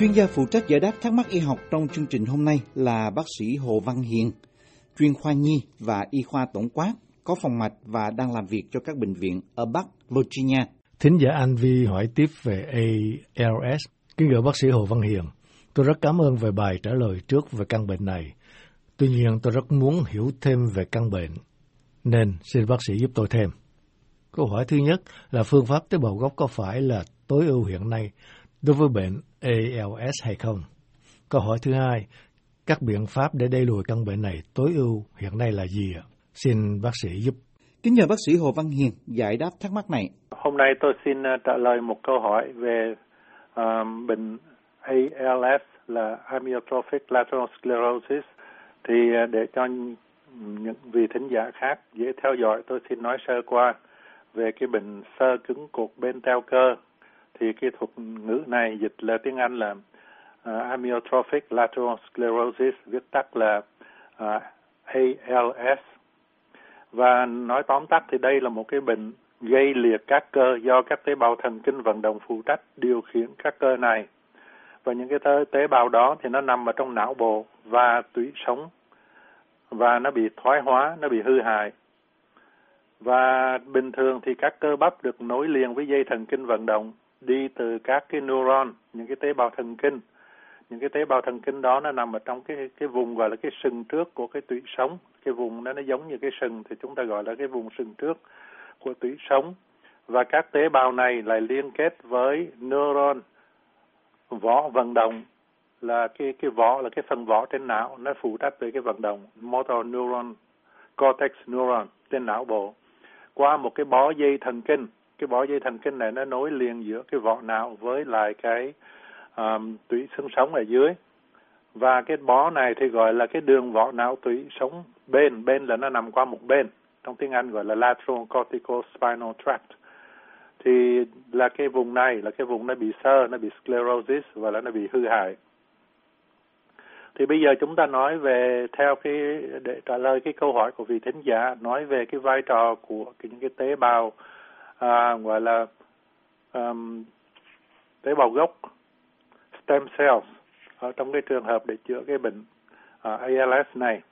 Chuyên gia phụ trách giải đáp thắc mắc y học trong chương trình hôm nay là bác sĩ Hồ Văn Hiền, chuyên khoa nhi và y khoa tổng quát, có phòng mạch và đang làm việc cho các bệnh viện ở Bắc Virginia. Thính giả Anh Vi hỏi tiếp về ALS. Kính gửi bác sĩ Hồ Văn Hiền, tôi rất cảm ơn về bài trả lời trước về căn bệnh này. Tuy nhiên tôi rất muốn hiểu thêm về căn bệnh, nên xin bác sĩ giúp tôi thêm. Câu hỏi thứ nhất là phương pháp tế bào gốc có phải là tối ưu hiện nay đối với bệnh ALS hay không? Câu hỏi thứ hai, các biện pháp để đẩy lùi căn bệnh này tối ưu hiện nay là gì ạ? Xin bác sĩ giúp. Kính nhờ bác sĩ Hồ Văn Hiền giải đáp thắc mắc này. Hôm nay tôi xin trả lời một câu hỏi về bệnh ALS là Amyotrophic Lateral Sclerosis. Thì để cho những vị thính giả khác dễ theo dõi, tôi xin nói sơ qua về cái bệnh xơ cứng cột bên teo cơ. Thì cái thuật ngữ này dịch là tiếng Anh là Amyotrophic Lateral Sclerosis, viết tắt là ALS. Và nói tóm tắt thì đây là một cái bệnh gây liệt các cơ do các tế bào thần kinh vận động phụ trách điều khiển các cơ này. Và những cái tế bào đó thì nó nằm ở trong não bộ và tủy sống, và nó bị thoái hóa, nó bị hư hại. Và bình thường thì các cơ bắp được nối liền với dây thần kinh vận động, đi từ các cái neuron, những cái tế bào thần kinh. Những cái tế bào thần kinh đó nó nằm ở trong cái vùng gọi là cái sừng trước của cái tủy sống. Cái vùng đó nó giống như cái sừng thì chúng ta gọi là cái vùng sừng trước của tủy sống. Và các tế bào này lại liên kết với neuron, vỏ vận động, là cái vỏ, là cái phần vỏ trên não, nó phụ trách về cái vận động, motor neuron, cortex neuron trên não bộ, qua một cái bó dây thần kinh. Cái bó dây thần kinh này nó nối liền giữa cái vỏ não với lại cái tủy xương sống ở dưới. Và cái bó này thì gọi là cái đường vỏ não tủy sống bên. Bên là nó nằm qua một bên, trong tiếng Anh gọi là lateral corticospinal tract. Thì là cái vùng này, là cái vùng nó bị xơ, nó bị sclerosis và nó bị hư hại. Thì bây giờ chúng ta nói về, theo cái, để trả lời cái câu hỏi của vị thính giả, nói về cái vai trò của những cái tế bào gọi là tế bào gốc stem cells ở trong cái trường hợp để chữa cái bệnh ALS này.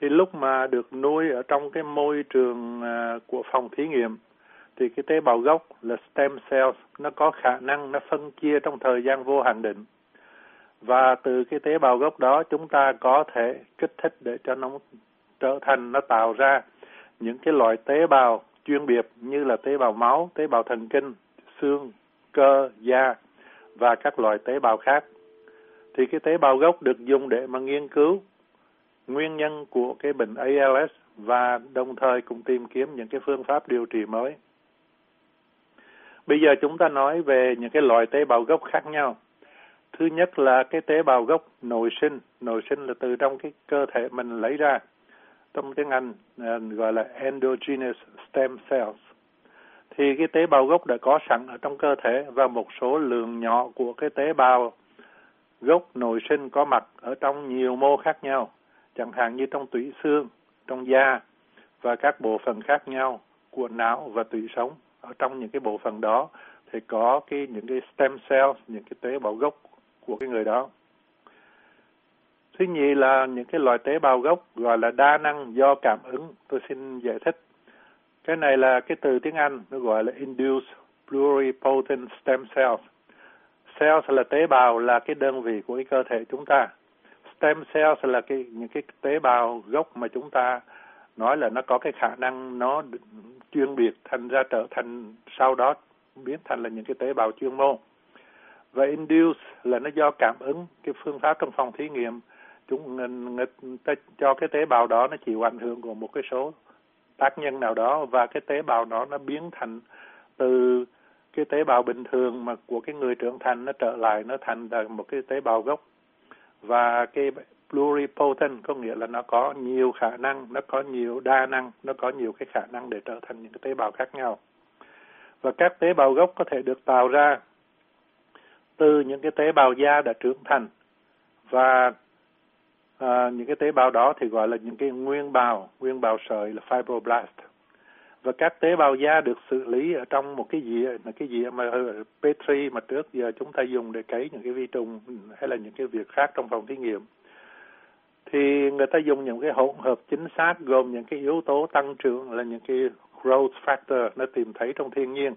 Thì lúc mà được nuôi ở trong cái môi trường của phòng thí nghiệm thì cái tế bào gốc là stem cells nó có khả năng nó phân chia trong thời gian vô hạn định. Và từ cái tế bào gốc đó chúng ta có thể kích thích để cho nó trở thành, nó tạo ra những cái loại tế bào chuyên biệt như là tế bào máu, tế bào thần kinh, xương, cơ, da và các loại tế bào khác. Thì cái tế bào gốc được dùng để mà nghiên cứu nguyên nhân của cái bệnh ALS và đồng thời cũng tìm kiếm những cái phương pháp điều trị mới. Bây giờ chúng ta nói về những cái loại tế bào gốc khác nhau. Thứ nhất là cái tế bào gốc nội sinh. Nội sinh là từ trong cái cơ thể mình lấy ra. Trong tiếng Anh gọi là endogenous stem cells. Thì cái tế bào gốc đã có sẵn ở trong cơ thể và một số lượng nhỏ của cái tế bào gốc nội sinh có mặt ở trong nhiều mô khác nhau. Chẳng hạn như trong tủy xương, trong da và các bộ phận khác nhau của não và tủy sống. Ở trong những cái bộ phận đó thì có những cái stem cells, những cái tế bào gốc của cái người đó. Thứ nhì là những cái loại tế bào gốc gọi là đa năng do cảm ứng. Tôi xin giải thích. Cái này là cái từ tiếng Anh, nó gọi là Induced Pluripotent Stem Cells. Cells là tế bào, là cái đơn vị của cái cơ thể chúng ta. Stem cells là những cái tế bào gốc mà chúng ta nói là nó có cái khả năng nó chuyên biệt thành ra trở thành, sau đó biến thành là những cái tế bào chuyên môn. Và induce là nó do cảm ứng. Cái phương pháp trong phòng thí nghiệm chúng ta cho cái tế bào đó nó chịu ảnh hưởng của một cái số tác nhân nào đó và cái tế bào đó nó biến thành từ cái tế bào bình thường mà của cái người trưởng thành, nó trở lại, nó thành là một cái tế bào gốc. Và cái pluripotent có nghĩa là nó có nhiều khả năng, nó có nhiều đa năng, nó có nhiều cái khả năng để trở thành những cái tế bào khác nhau. Và các tế bào gốc có thể được tạo ra từ những cái tế bào da đã trưởng thành. Và những cái tế bào đó thì gọi là những cái nguyên bào sợi là fibroblast. Và các tế bào da được xử lý ở trong một cái dĩa mà Petri mà trước giờ chúng ta dùng để cấy những cái vi trùng hay là những cái việc khác trong phòng thí nghiệm. Thì người ta dùng những cái hỗn hợp chính xác gồm những cái yếu tố tăng trưởng là những cái growth factor nó tìm thấy trong thiên nhiên.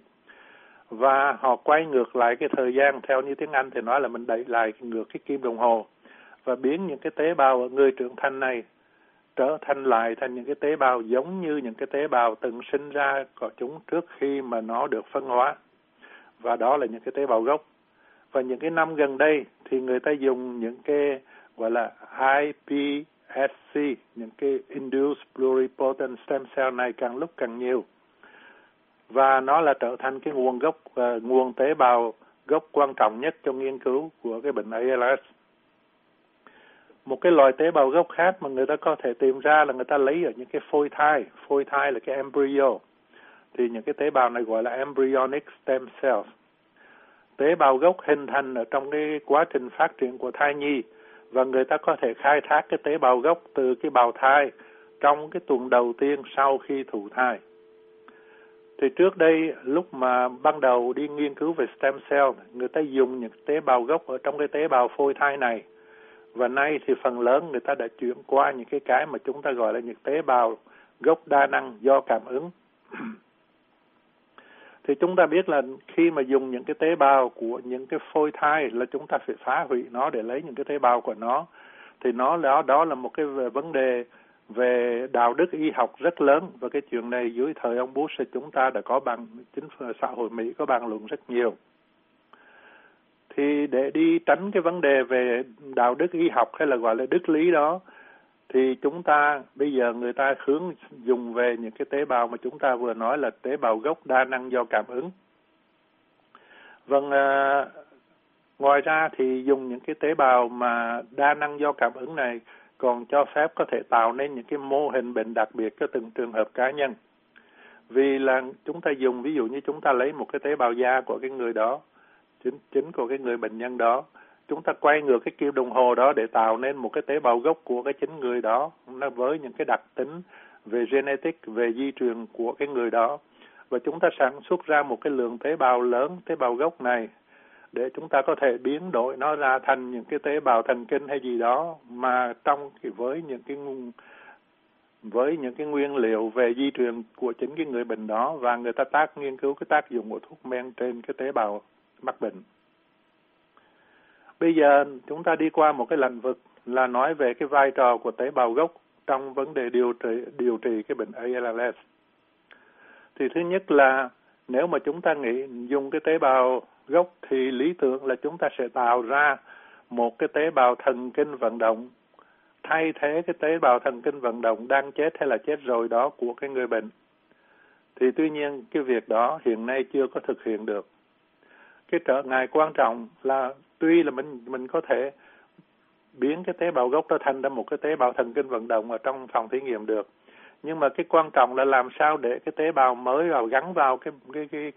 Và họ quay ngược lại cái thời gian, theo như tiếng Anh thì nói là mình đẩy lại ngược cái kim đồng hồ, và biến những cái tế bào ở người trưởng thành này trở thành lại thành những cái tế bào giống như những cái tế bào từng sinh ra của chúng trước khi mà nó được phân hóa. Và đó là những cái tế bào gốc. Và những cái năm gần đây thì người ta dùng những cái gọi là iPSC, những cái Induced Pluripotent Stem Cell này càng lúc càng nhiều. Và nó là trở thành cái nguồn gốc, nguồn tế bào gốc quan trọng nhất trong nghiên cứu của cái bệnh ALS. Một cái loại tế bào gốc khác mà người ta có thể tìm ra là người ta lấy ở những cái phôi thai. Phôi thai là cái embryo. Thì những cái tế bào này gọi là embryonic stem cells. Tế bào gốc hình thành ở trong cái quá trình phát triển của thai nhi. Và người ta có thể khai thác cái tế bào gốc từ cái bào thai trong cái tuần đầu tiên sau khi thụ thai. Thì trước đây, lúc mà ban đầu đi nghiên cứu về stem cell, người ta dùng những tế bào gốc ở trong cái tế bào phôi thai này. Và nay thì phần lớn người ta đã chuyển qua những cái mà chúng ta gọi là những tế bào gốc đa năng do cảm ứng. Thì chúng ta biết là khi mà dùng những cái tế bào của những cái phôi thai là chúng ta phải phá hủy nó để lấy những cái tế bào của nó. Thì đó là một cái vấn đề về đạo đức y học rất lớn. Và cái chuyện này dưới thời ông Bush chúng ta đã có chính phủ xã hội Mỹ có bàn luận rất nhiều. Thì để đi tránh cái vấn đề về đạo đức y học hay là gọi là đức lý đó, thì chúng ta bây giờ người ta hướng dùng về những cái tế bào mà chúng ta vừa nói là tế bào gốc đa năng do cảm ứng. Vâng, ngoài ra thì dùng những cái tế bào mà đa năng do cảm ứng này còn cho phép có thể tạo nên những cái mô hình bệnh đặc biệt cho từng trường hợp cá nhân. Vì là chúng ta dùng, ví dụ như chúng ta lấy một cái tế bào da của cái người đó, chính của cái người bệnh nhân đó, chúng ta quay ngược cái kim đồng hồ đó để tạo nên một cái tế bào gốc của cái chính người đó, nó với những cái đặc tính về genetic, về di truyền của cái người đó, và chúng ta sản xuất ra một cái lượng tế bào lớn, tế bào gốc này, để chúng ta có thể biến đổi nó ra thành những cái tế bào thần kinh hay gì đó mà với những cái nguyên liệu về di truyền của chính cái người bệnh đó, và người ta nghiên cứu cái tác dụng của thuốc men trên cái tế bào mắc bệnh. Bây giờ chúng ta đi qua một cái lĩnh vực là nói về cái vai trò của tế bào gốc trong vấn đề điều trị cái bệnh ALS. Thì thứ nhất là nếu mà chúng ta dùng cái tế bào gốc thì lý tưởng là chúng ta sẽ tạo ra một cái tế bào thần kinh vận động thay thế cái tế bào thần kinh vận động đang chết hay là chết rồi đó của cái người bệnh. Thì tuy nhiên cái việc đó hiện nay chưa có thực hiện được. Cái trở ngại quan trọng là tuy là mình có thể biến cái tế bào gốc đó thành ra một cái tế bào thần kinh vận động ở trong phòng thí nghiệm được, nhưng mà cái quan trọng là làm sao để cái tế bào mới vào gắn vào cái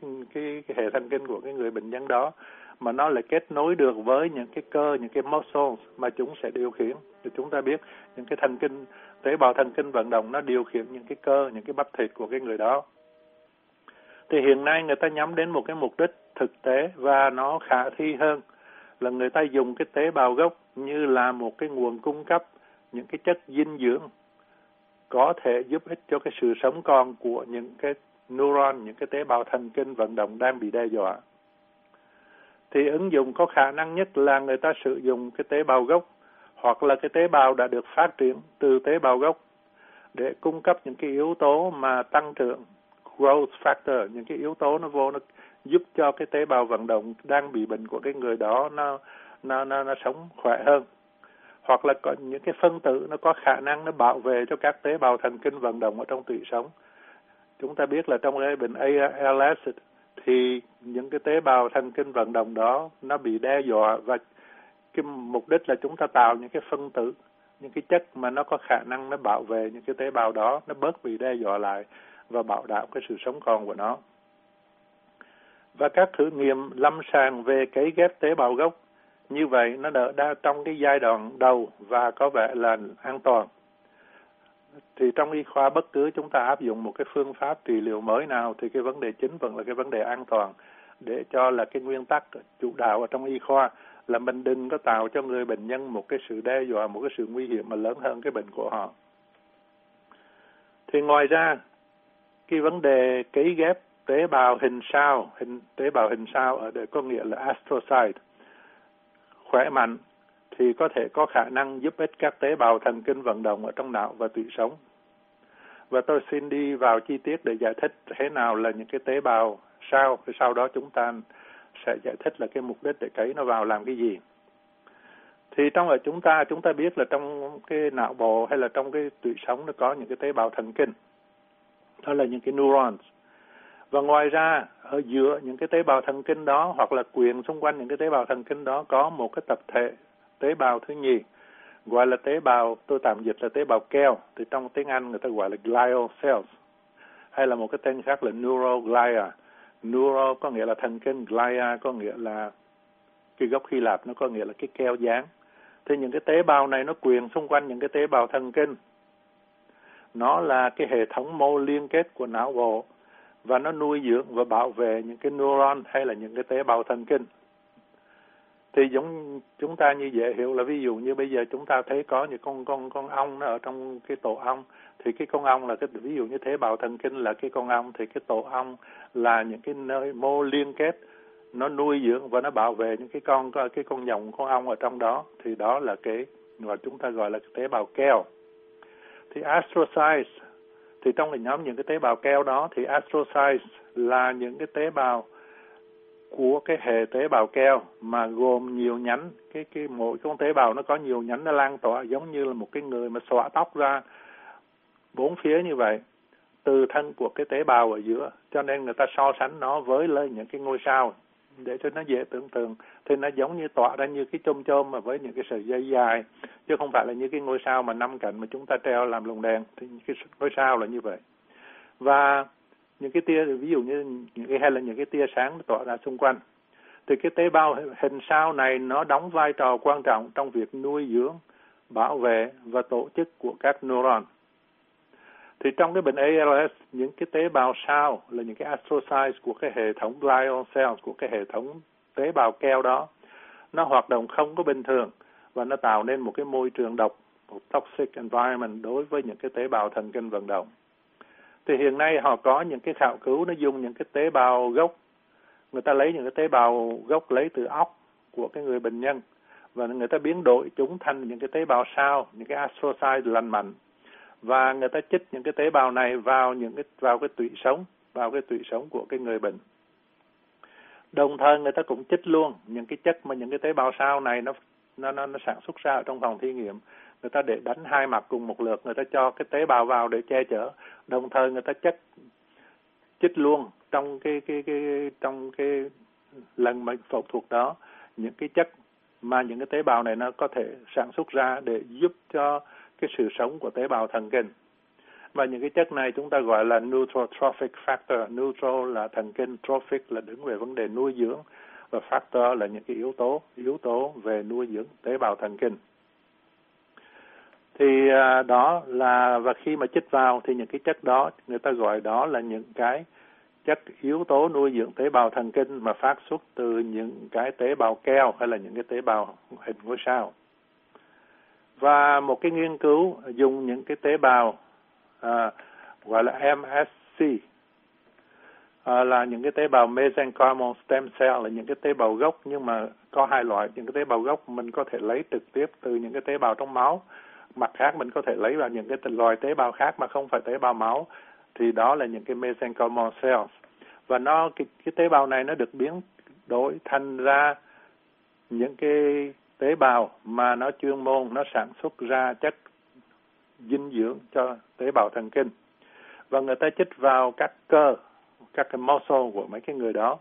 hệ thần kinh của cái người bệnh nhân đó mà nó lại kết nối được với những cái cơ, những cái muscles mà chúng sẽ điều khiển. Thì chúng ta biết những cái thần kinh, tế bào thần kinh vận động nó điều khiển những cái cơ, những cái bắp thịt của cái người đó. Thì hiện nay người ta nhắm đến một cái mục đích thực tế và nó khả thi hơn là người ta dùng cái tế bào gốc như là một cái nguồn cung cấp những cái chất dinh dưỡng có thể giúp ích cho cái sự sống còn của những cái neuron, những cái tế bào thần kinh vận động đang bị đe dọa. Thì ứng dụng có khả năng nhất là người ta sử dụng cái tế bào gốc hoặc là cái tế bào đã được phát triển từ tế bào gốc để cung cấp những cái yếu tố mà tăng trưởng, growth factor, những cái yếu tố nó vô, nó giúp cho cái tế bào vận động đang bị bệnh của cái người đó nó sống khỏe hơn. Hoặc là có những cái phân tử nó có khả năng nó bảo vệ cho các tế bào thần kinh vận động ở trong tủy sống. Chúng ta biết là trong cái bệnh ALS thì những cái tế bào thần kinh vận động đó nó bị đe dọa, và cái mục đích là chúng ta tạo những cái phân tử, những cái chất mà nó có khả năng nó bảo vệ những cái tế bào đó, nó bớt bị đe dọa lại và bảo đảm cái sự sống còn của nó. Và các thử nghiệm lâm sàng về cấy ghép tế bào gốc như vậy nó đã trong cái giai đoạn đầu và có vẻ là an toàn. Thì trong y khoa bất cứ chúng ta áp dụng một cái phương pháp trị liệu mới nào thì cái vấn đề chính vẫn là cái vấn đề an toàn, để cho là cái nguyên tắc chủ đạo ở trong y khoa là mình đừng có tạo cho người bệnh nhân một cái sự đe dọa, một cái sự nguy hiểm mà lớn hơn cái bệnh của họ. Thì ngoài ra cái vấn đề cấy ghép tế bào hình sao ở đây có nghĩa là astrocyte khỏe mạnh thì có thể có khả năng giúp ích các tế bào thần kinh vận động ở trong não và tủy sống. Và tôi xin đi vào chi tiết để giải thích thế nào là những cái tế bào sao, và sau đó chúng ta sẽ giải thích là cái mục đích để cấy nó vào làm cái gì. Thì trong ở chúng ta biết là trong cái não bộ hay là trong cái tủy sống nó có những cái tế bào thần kinh, đó là những cái neurons. Và ngoài ra ở giữa những cái tế bào thần kinh đó hoặc là quyện xung quanh những cái tế bào thần kinh đó có một cái tập thể tế bào thứ nhì gọi là tế bào, tôi tạm dịch là tế bào keo, thì trong tiếng Anh người ta gọi là glial cells, hay là một cái tên khác là neuroglia. Neuro có nghĩa là thần kinh, glia có nghĩa là cái gốc Hy Lạp nó có nghĩa là cái keo dáng. Thì những cái tế bào này nó quyện xung quanh những cái tế bào thần kinh, nó là cái hệ thống mô liên kết của não bộ và nó nuôi dưỡng và bảo vệ những cái neuron hay là những cái tế bào thần kinh. Thì giống chúng ta như dễ hiểu là ví dụ như bây giờ chúng ta thấy có những con ong nó ở trong cái tổ ong, thì cái con ong là cái, ví dụ như tế bào thần kinh là cái con ong, thì cái tổ ong là những cái nơi mô liên kết, nó nuôi dưỡng và nó bảo vệ những cái con nhộng con ong ở trong đó, thì đó là cái mà chúng ta gọi là cái tế bào keo. Thì astrocytes, thì trong cái nhóm những cái tế bào keo đó thì astrocytes là những cái tế bào của cái hệ tế bào keo mà gồm nhiều nhánh, cái mỗi con tế bào nó có nhiều nhánh, nó lan tỏa giống như là một cái người mà xõa tóc ra bốn phía như vậy từ thân của cái tế bào ở giữa, cho nên người ta so sánh nó với lại những cái ngôi sao để cho nó dễ tưởng tượng. Thì nó giống như tỏa ra như cái chôm mà với những cái sợi dây dài, chứ không phải là như cái ngôi sao mà năm cạnh mà chúng ta treo làm lồng đèn, thì cái ngôi sao là như vậy. Và những cái tia, ví dụ như những cái tia sáng tỏa ra xung quanh, thì cái tế bào hình sao này nó đóng vai trò quan trọng trong việc nuôi dưỡng, bảo vệ và tổ chức của các neuron. Thì trong cái bệnh ALS, những cái tế bào sao là những cái astrocytes của cái hệ thống glial cells, của cái hệ thống tế bào keo đó, nó hoạt động không có bình thường và nó tạo nên một cái môi trường độc, một toxic environment đối với những cái tế bào thần kinh vận động. Thì hiện nay họ có những cái khảo cứu, nó dùng những cái tế bào gốc, người ta lấy những cái tế bào gốc lấy từ óc của cái người bệnh nhân và người ta biến đổi chúng thành những cái tế bào sao, những cái astrocyte lành mạnh, và người ta chích những cái tế bào này vào cái tủy sống của cái người bệnh. Đồng thời người ta cũng chích luôn những cái chất mà những cái tế bào sao này nó sản xuất ra ở trong phòng thí nghiệm. Người ta để đánh hai mặt cùng một lượt, người ta cho cái tế bào vào để che chở, đồng thời người ta chích luôn trong cái lần mà phẫu thuật đó những cái chất mà những cái tế bào này nó có thể sản xuất ra để giúp cho cái sự sống của tế bào thần kinh. Và những cái chất này chúng ta gọi là neurotrophic factor. Neutro là thần kinh, trophic là đứng về vấn đề nuôi dưỡng, và factor là những cái yếu tố về nuôi dưỡng tế bào thần kinh. Thì đó là, và khi mà chích vào thì những cái chất đó, người ta gọi đó là những cái chất yếu tố nuôi dưỡng tế bào thần kinh mà phát xuất từ những cái tế bào keo hay là những cái tế bào hình ngôi sao. Và một cái nghiên cứu dùng những cái tế bào gọi là MSC, là những cái tế bào mesenchymal stem cell, là những cái tế bào gốc, nhưng mà có hai loại. Những cái tế bào gốc mình có thể lấy trực tiếp từ những cái tế bào trong máu, mặt khác mình có thể lấy vào những cái loài tế bào khác mà không phải tế bào máu, thì đó là những cái mesenchymal cells. Và nó cái tế bào này nó được biến đổi thành ra những cái tế bào mà nó chuyên môn, nó sản xuất ra chất dinh dưỡng cho tế bào thần kinh. Và người ta chích vào các cơ, các cái muscle của mấy cái người đó.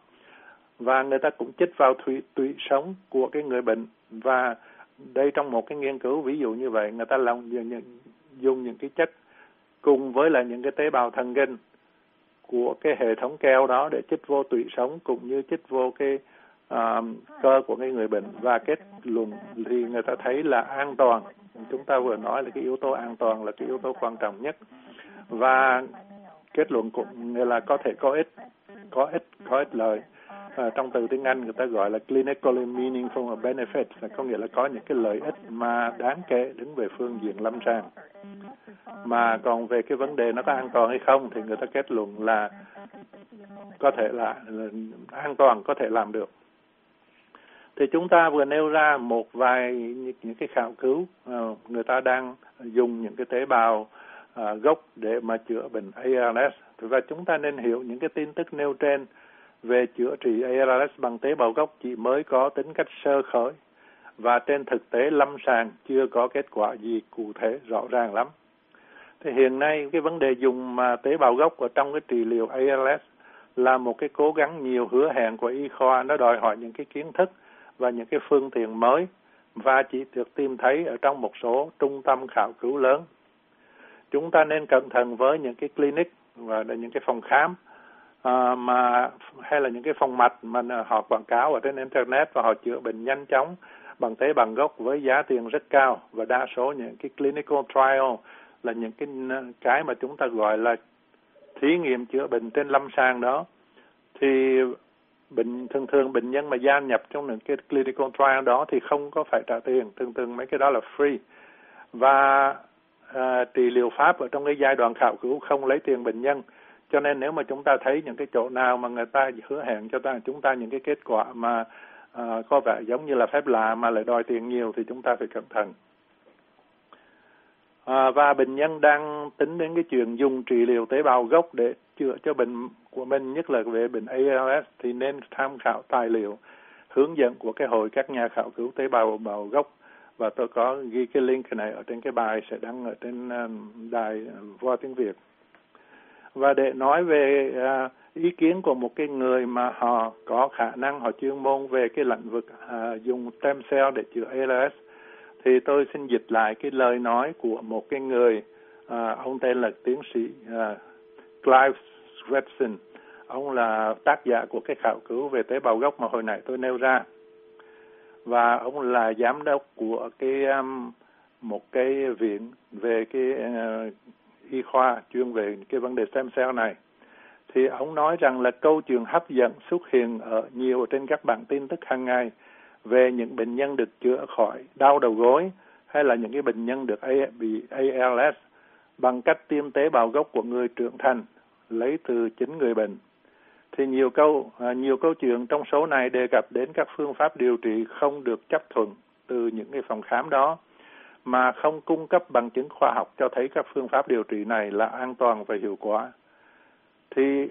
Và người ta cũng chích vào tủy sống của cái người bệnh. Và đây, trong một cái nghiên cứu ví dụ như vậy, người ta dùng những cái chất cùng với là những cái tế bào thần kinh của cái hệ thống keo đó để chích vô tủy sống cũng như chích vô cái cơ của cái người bệnh, và kết luận thì người ta thấy là an toàn Chúng ta vừa nói là cái yếu tố an toàn là cái yếu tố quan trọng nhất, và kết luận cũng là có thể có ích lợi. Trong từ tiếng Anh người ta gọi là clinically meaningful benefit, là có nghĩa là có những cái lợi ích mà đáng kể đứng về phương diện lâm sàng. Mà còn về cái vấn đề nó có an toàn hay không thì người ta kết luận là có thể là an toàn, có thể làm được. Thì chúng ta vừa nêu ra một vài những cái khảo cứu người ta đang dùng những cái tế bào gốc để mà chữa bệnh ALS. Và chúng ta nên hiểu những cái tin tức nêu trên về chữa trị ALS bằng tế bào gốc chỉ mới có tính cách sơ khởi, và trên thực tế lâm sàng chưa có kết quả gì cụ thể rõ ràng lắm. Thì hiện nay cái vấn đề dùng mà tế bào gốc ở trong cái trị liệu ALS là một cái cố gắng nhiều hứa hẹn của y khoa, nó đòi hỏi những cái kiến thức và những cái phương tiện mới, và chỉ được tìm thấy ở trong một số trung tâm khảo cứu lớn. Chúng ta nên cẩn thận với những cái clinic và những cái phòng khám hay là những cái phòng mạch mà họ quảng cáo ở trên internet, và họ chữa bệnh nhanh chóng bằng tế bào gốc với giá tiền rất cao. Và đa số những cái clinical trial là những cái mà chúng ta gọi là thí nghiệm chữa bệnh trên lâm sàng đó, thì thường thường bệnh nhân mà gia nhập trong những cái clinical trial đó thì không có phải trả tiền, thường mấy cái đó là free. Và trị liệu pháp ở trong cái giai đoạn khảo cứu không lấy tiền bệnh nhân. Cho nên nếu mà chúng ta thấy những cái chỗ nào mà người ta hứa hẹn cho chúng ta những cái kết quả mà có vẻ giống như là phép lạ mà lại đòi tiền nhiều thì chúng ta phải cẩn thận. Và bệnh nhân đang tính đến cái chuyện dùng trị liệu tế bào gốc để chữa cho bệnh của mình, nhất là về bệnh ALS, thì nên tham khảo tài liệu hướng dẫn của cái hội các nhà khảo cứu tế bào gốc. Và tôi có ghi cái link này ở trên cái bài sẽ đăng ở trên đài Voa tiếng Việt. Và để nói về ý kiến của một cái người mà họ có khả năng, họ chuyên môn về cái lĩnh vực dùng stem cell để chữa ALS, thì tôi xin dịch lại cái lời nói của một cái người, ông tên là tiến sĩ Clive Svendsen. Ông là tác giả của cái khảo cứu về tế bào gốc mà hồi nãy tôi nêu ra. Và ông là giám đốc của một cái viện về cái y khoa chuyên về cái vấn đề stem cell này. Thì ông nói rằng là câu chuyện hấp dẫn xuất hiện ở nhiều trên các bản tin tức hàng ngày về những bệnh nhân được chữa khỏi đau đầu gối, hay là những cái bệnh nhân được bị ALS bằng cách tiêm tế bào gốc của người trưởng thành lấy từ chính người bệnh. Thì nhiều câu chuyện trong số này đề cập đến các phương pháp điều trị không được chấp thuận từ những cái phòng khám đó, mà không cung cấp bằng chứng khoa học cho thấy các phương pháp điều trị này là an toàn và hiệu quả. Thì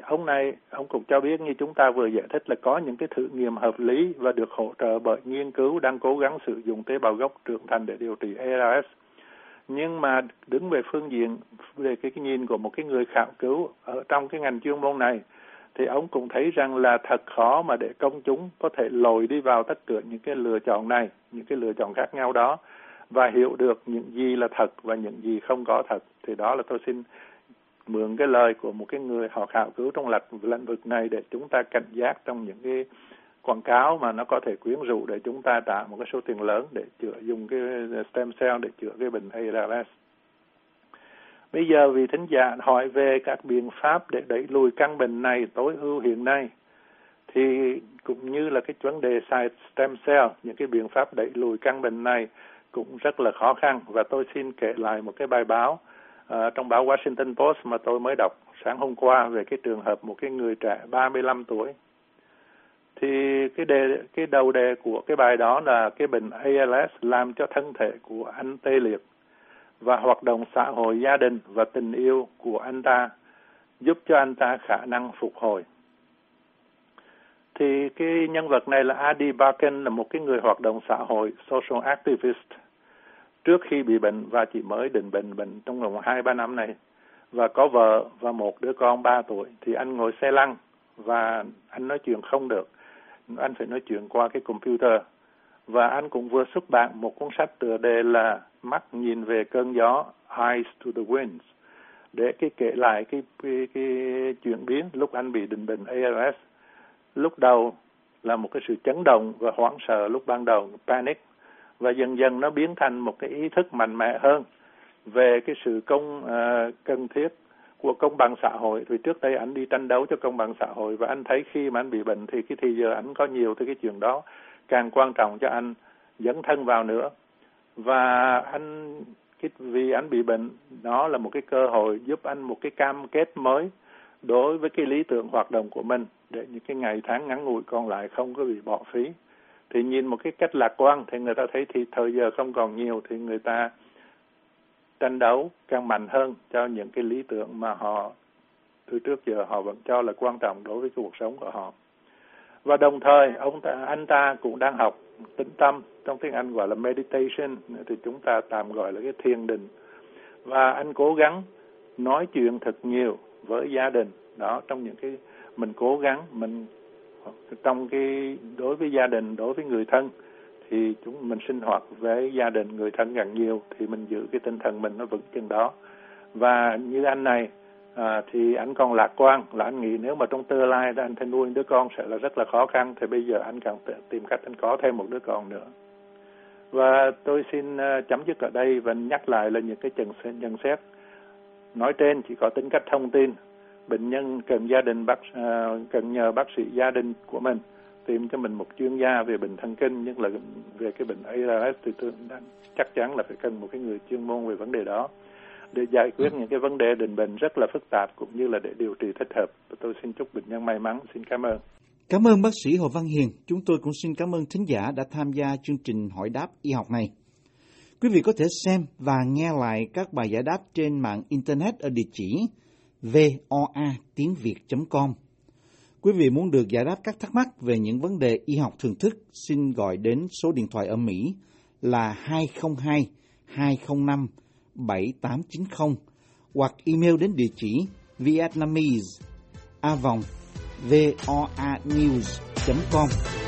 ông cũng cho biết như chúng ta vừa giải thích là có những cái thử nghiệm hợp lý và được hỗ trợ bởi nghiên cứu đang cố gắng sử dụng tế bào gốc trưởng thành để điều trị ALS. Nhưng mà đứng về phương diện, về cái nhìn của một cái người khảo cứu ở trong cái ngành chuyên môn này, thì ông cũng thấy rằng là thật khó mà để công chúng có thể lồi đi vào tất cả những cái lựa chọn này, những cái lựa chọn khác nhau đó, và hiểu được những gì là thật và những gì không có thật. Thì đó là tôi xin mượn cái lời của một cái người họ khảo cứu trong lĩnh vực này để chúng ta cảnh giác trong những cái quảng cáo mà nó có thể quyến rũ để chúng ta trả một cái số tiền lớn để dùng cái stem cell để chữa cái bệnh ALS. Bây giờ vì thính giả hỏi về các biện pháp để đẩy lùi căn bệnh này tối ưu hiện nay, thì cũng như là cái vấn đề xài stem cell, những cái biện pháp đẩy lùi căn bệnh này cũng rất là khó khăn. Và tôi xin kể lại một cái bài báo trong báo Washington Post mà tôi mới đọc sáng hôm qua về cái trường hợp một cái người trẻ 35 tuổi. Thì cái đầu đề của cái bài đó là cái bệnh ALS làm cho thân thể của anh tê liệt, và hoạt động xã hội, gia đình và tình yêu của anh ta giúp cho anh ta khả năng phục hồi. Thì cái nhân vật này là Adi Barkin, là một cái người hoạt động xã hội, social activist, trước khi bị bệnh và chỉ mới định bệnh trong vòng 2-3 năm này, và có vợ và một đứa con 3 tuổi. Thì anh ngồi xe lăn và anh nói chuyện không được, anh phải nói chuyện qua cái computer. Và anh cũng vừa xuất bản một cuốn sách tựa đề là Mắt nhìn về cơn gió, Eyes to the Winds, để kể lại cái chuyển biến lúc anh bị định bệnh ALS. Lúc đầu là một cái sự chấn động và hoảng sợ lúc ban đầu, panic, và dần dần nó biến thành một cái ý thức mạnh mẽ hơn về cái sự cần thiết của công bằng xã hội. Thì trước đây anh đi tranh đấu cho công bằng xã hội, và anh thấy khi mà anh bị bệnh thì cái giờ anh có nhiều tới cái chuyện đó càng quan trọng cho anh dẫn thân vào nữa. Và vì anh bị bệnh, đó là một cái cơ hội giúp anh một cái cam kết mới đối với cái lý tưởng hoạt động của mình, để những cái ngày tháng ngắn ngủi còn lại không có bị bỏ phí. Thì nhìn một cái cách lạc quan thì người ta thấy thì thời giờ không còn nhiều, thì người ta tranh đấu càng mạnh hơn cho những cái lý tưởng mà họ từ trước giờ họ vẫn cho là quan trọng đối với cuộc sống của họ. Và đồng thời anh ta cũng đang học tĩnh tâm, trong tiếng Anh gọi là meditation, thì chúng ta tạm gọi là cái thiền định. Và anh cố gắng nói chuyện thật nhiều với gia đình. Đó, trong những cái mình cố gắng trong cái đối với gia đình, đối với người thân, thì mình sinh hoạt với gia đình, người thân càng nhiều thì mình giữ cái tinh thần mình nó vững chừng đó. Và như anh này thì anh còn lạc quan, là anh nghĩ nếu mà trong tương lai anh phải nuôi đứa con sẽ là rất là khó khăn, thì bây giờ anh càng tìm cách anh có thêm một đứa con nữa. Và tôi xin chấm dứt ở đây và nhắc lại là những cái nhận xét nói trên chỉ có tính cách thông tin. Bệnh nhân cần nhờ bác sĩ gia đình của mình tìm cho mình một chuyên gia về bệnh thần kinh, nhưng là về cái bệnh ALS thì tôi chắc chắn là phải cần một cái người chuyên môn về vấn đề đó để giải quyết những cái vấn đề định bệnh rất là phức tạp, cũng như là để điều trị thích hợp. Tôi xin chúc bệnh nhân may mắn. Xin cảm ơn. Cảm ơn bác sĩ Hồ Văn Hiền. Chúng tôi cũng xin cảm ơn thính giả đã tham gia chương trình hỏi đáp y học này. Quý vị có thể xem và nghe lại các bài giải đáp trên mạng Internet ở địa chỉ voatiếngviệt.com. Quý vị muốn được giải đáp các thắc mắc về những vấn đề y học thường thức, xin gọi đến số điện thoại ở Mỹ là 202-205-7890 hoặc email đến địa chỉ vietnamese@voanews.com.